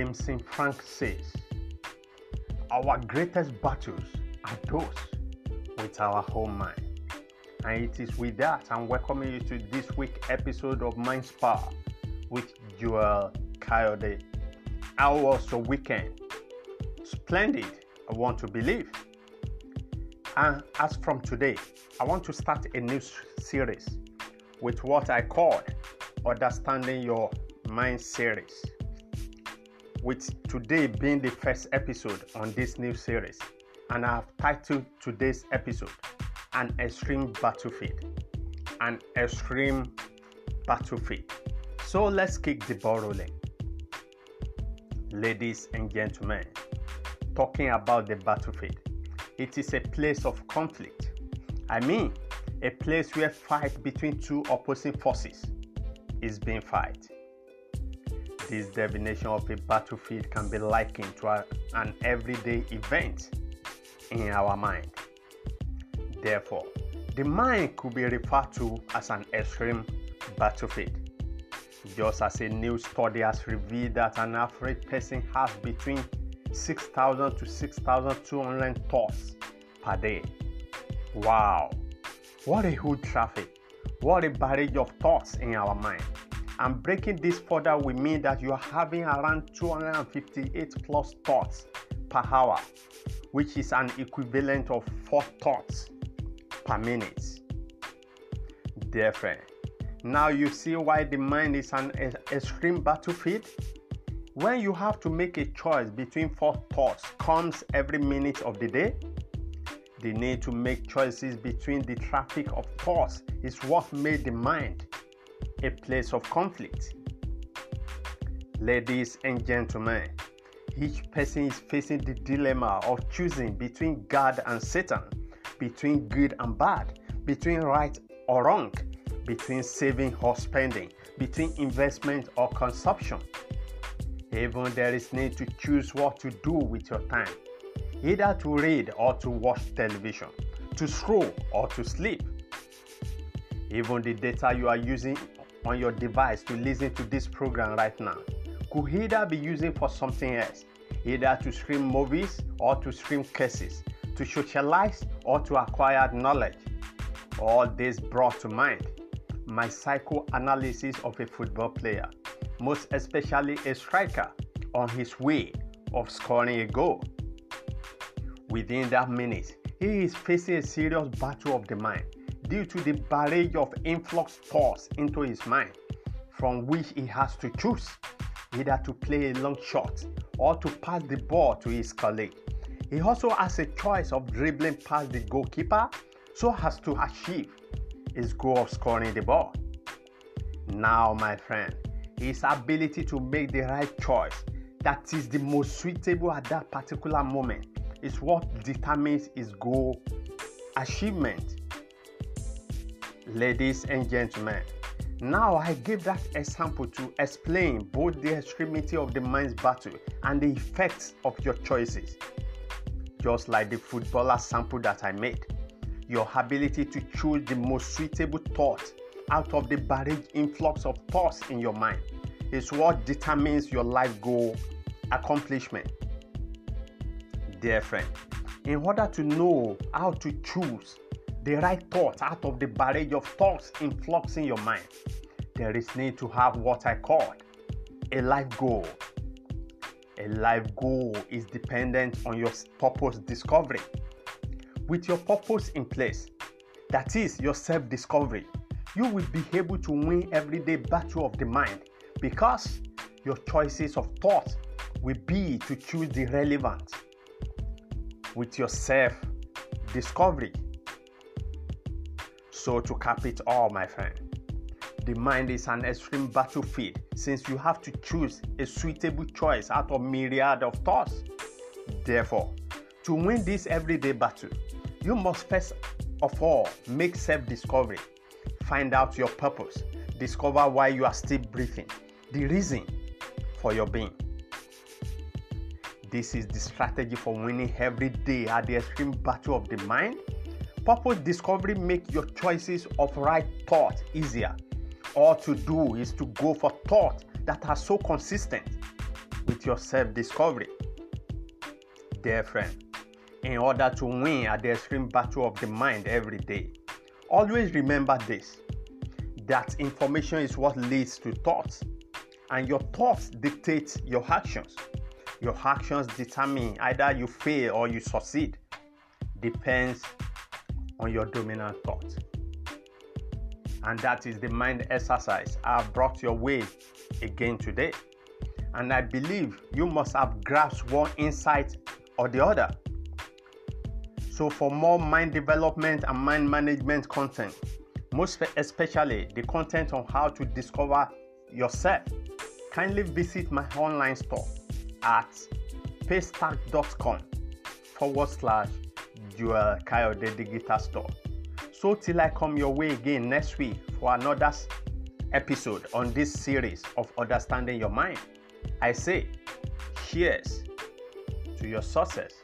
James St. Frank says, our greatest battles are those with our whole mind. And it is with that I'm welcoming you to this week's episode of Mind Spa with Joel Coyote. How was the weekend? Splendid, I want to believe. And as from today, I want to start a new series with what I called Understanding Your Mind series, with today being the first episode on this new series. And I have titled today's episode, An Extreme Battlefield. An Extreme Battlefield. So let's kick the ball rolling. Ladies and gentlemen, talking about the battlefield, it is a place of conflict. I mean, a place where fight between two opposing forces is being fought. This definition of a battlefield can be likened to an everyday event in our mind. Therefore, the mind could be referred to as an extreme battlefield. Just as a new study has revealed that an average person has between 6,000 to 6,200 thoughts per day. Wow! What a huge traffic! What a barrage of thoughts in our mind. And breaking this further will mean that you are having around 258 plus thoughts per hour, which is an equivalent of 4 thoughts per minute. Dear friend, now you see why the mind is an extreme battlefield? When you have to make a choice between 4 thoughts comes every minute of the day, the need to make choices between the traffic of thoughts is what made the mind a place of conflict. Ladies and gentlemen, each person is facing the dilemma of choosing between God and Satan, between good and bad, between right or wrong, between saving or spending, between investment or consumption. Even there is need to choose what to do with your time, either to read or to watch television, to scroll or to sleep. Even the data you are using on your device to listen to this program right now could either be used for something else, either to stream movies or to stream cases, to socialize or to acquire knowledge. All this brought to mind my psychoanalysis of a football player, most especially a striker, on his way of scoring a goal. Within that minute, he is facing a serious battle of the mind due to the barrage of influx thoughts into his mind, from which he has to choose either to play a long shot or to pass the ball to his colleague. He also has a choice of dribbling past the goalkeeper so as to achieve his goal of scoring the ball. Now, my friend, his ability to make the right choice that is the most suitable at that particular moment is what determines his goal achievement. Ladies and gentlemen, now I give that example to explain both the extremity of the mind's battle and the effects of your choices. Just like the footballer sample that I made, your ability to choose the most suitable thought out of the barrage influx of thoughts in your mind is what determines your life goal accomplishment. Dear friend, in order to know how to choose the right thoughts out of the barrage of thoughts influxing your mind, there is need to have what I call a life goal. A life goal is dependent on your purpose discovery. With your purpose in place, that is your self-discovery, you will be able to win everyday battle of the mind, because your choices of thought will be to choose the relevant. With your self-discovery, so to cap it all, my friend, the mind is an extreme battlefield since you have to choose a suitable choice out of myriad of thoughts. Therefore, to win this everyday battle, you must first of all make self-discovery. Find out your purpose. Discover why you are still breathing, the reason for your being. This is the strategy for winning every day at the extreme battle of the mind. Purpose discovery makes your choices of right thought easier. All to do is to go for thoughts that are so consistent with your self-discovery. Dear friend, in order to win at the extreme battle of the mind every day, always remember this, that information is what leads to thoughts, and your thoughts dictate your actions. Your actions determine either you fail or you succeed, depends on your dominant thought. And that is the mind exercise I have brought your way again today. And I believe you must have grasped one insight or the other. So for more mind development and mind management content, most especially the content on how to discover yourself, kindly visit my online store at paystack.com/Joel Coyote Digital Store. So till I come your way again next week for another episode on this series of Understanding Your Mind, I say cheers to your success.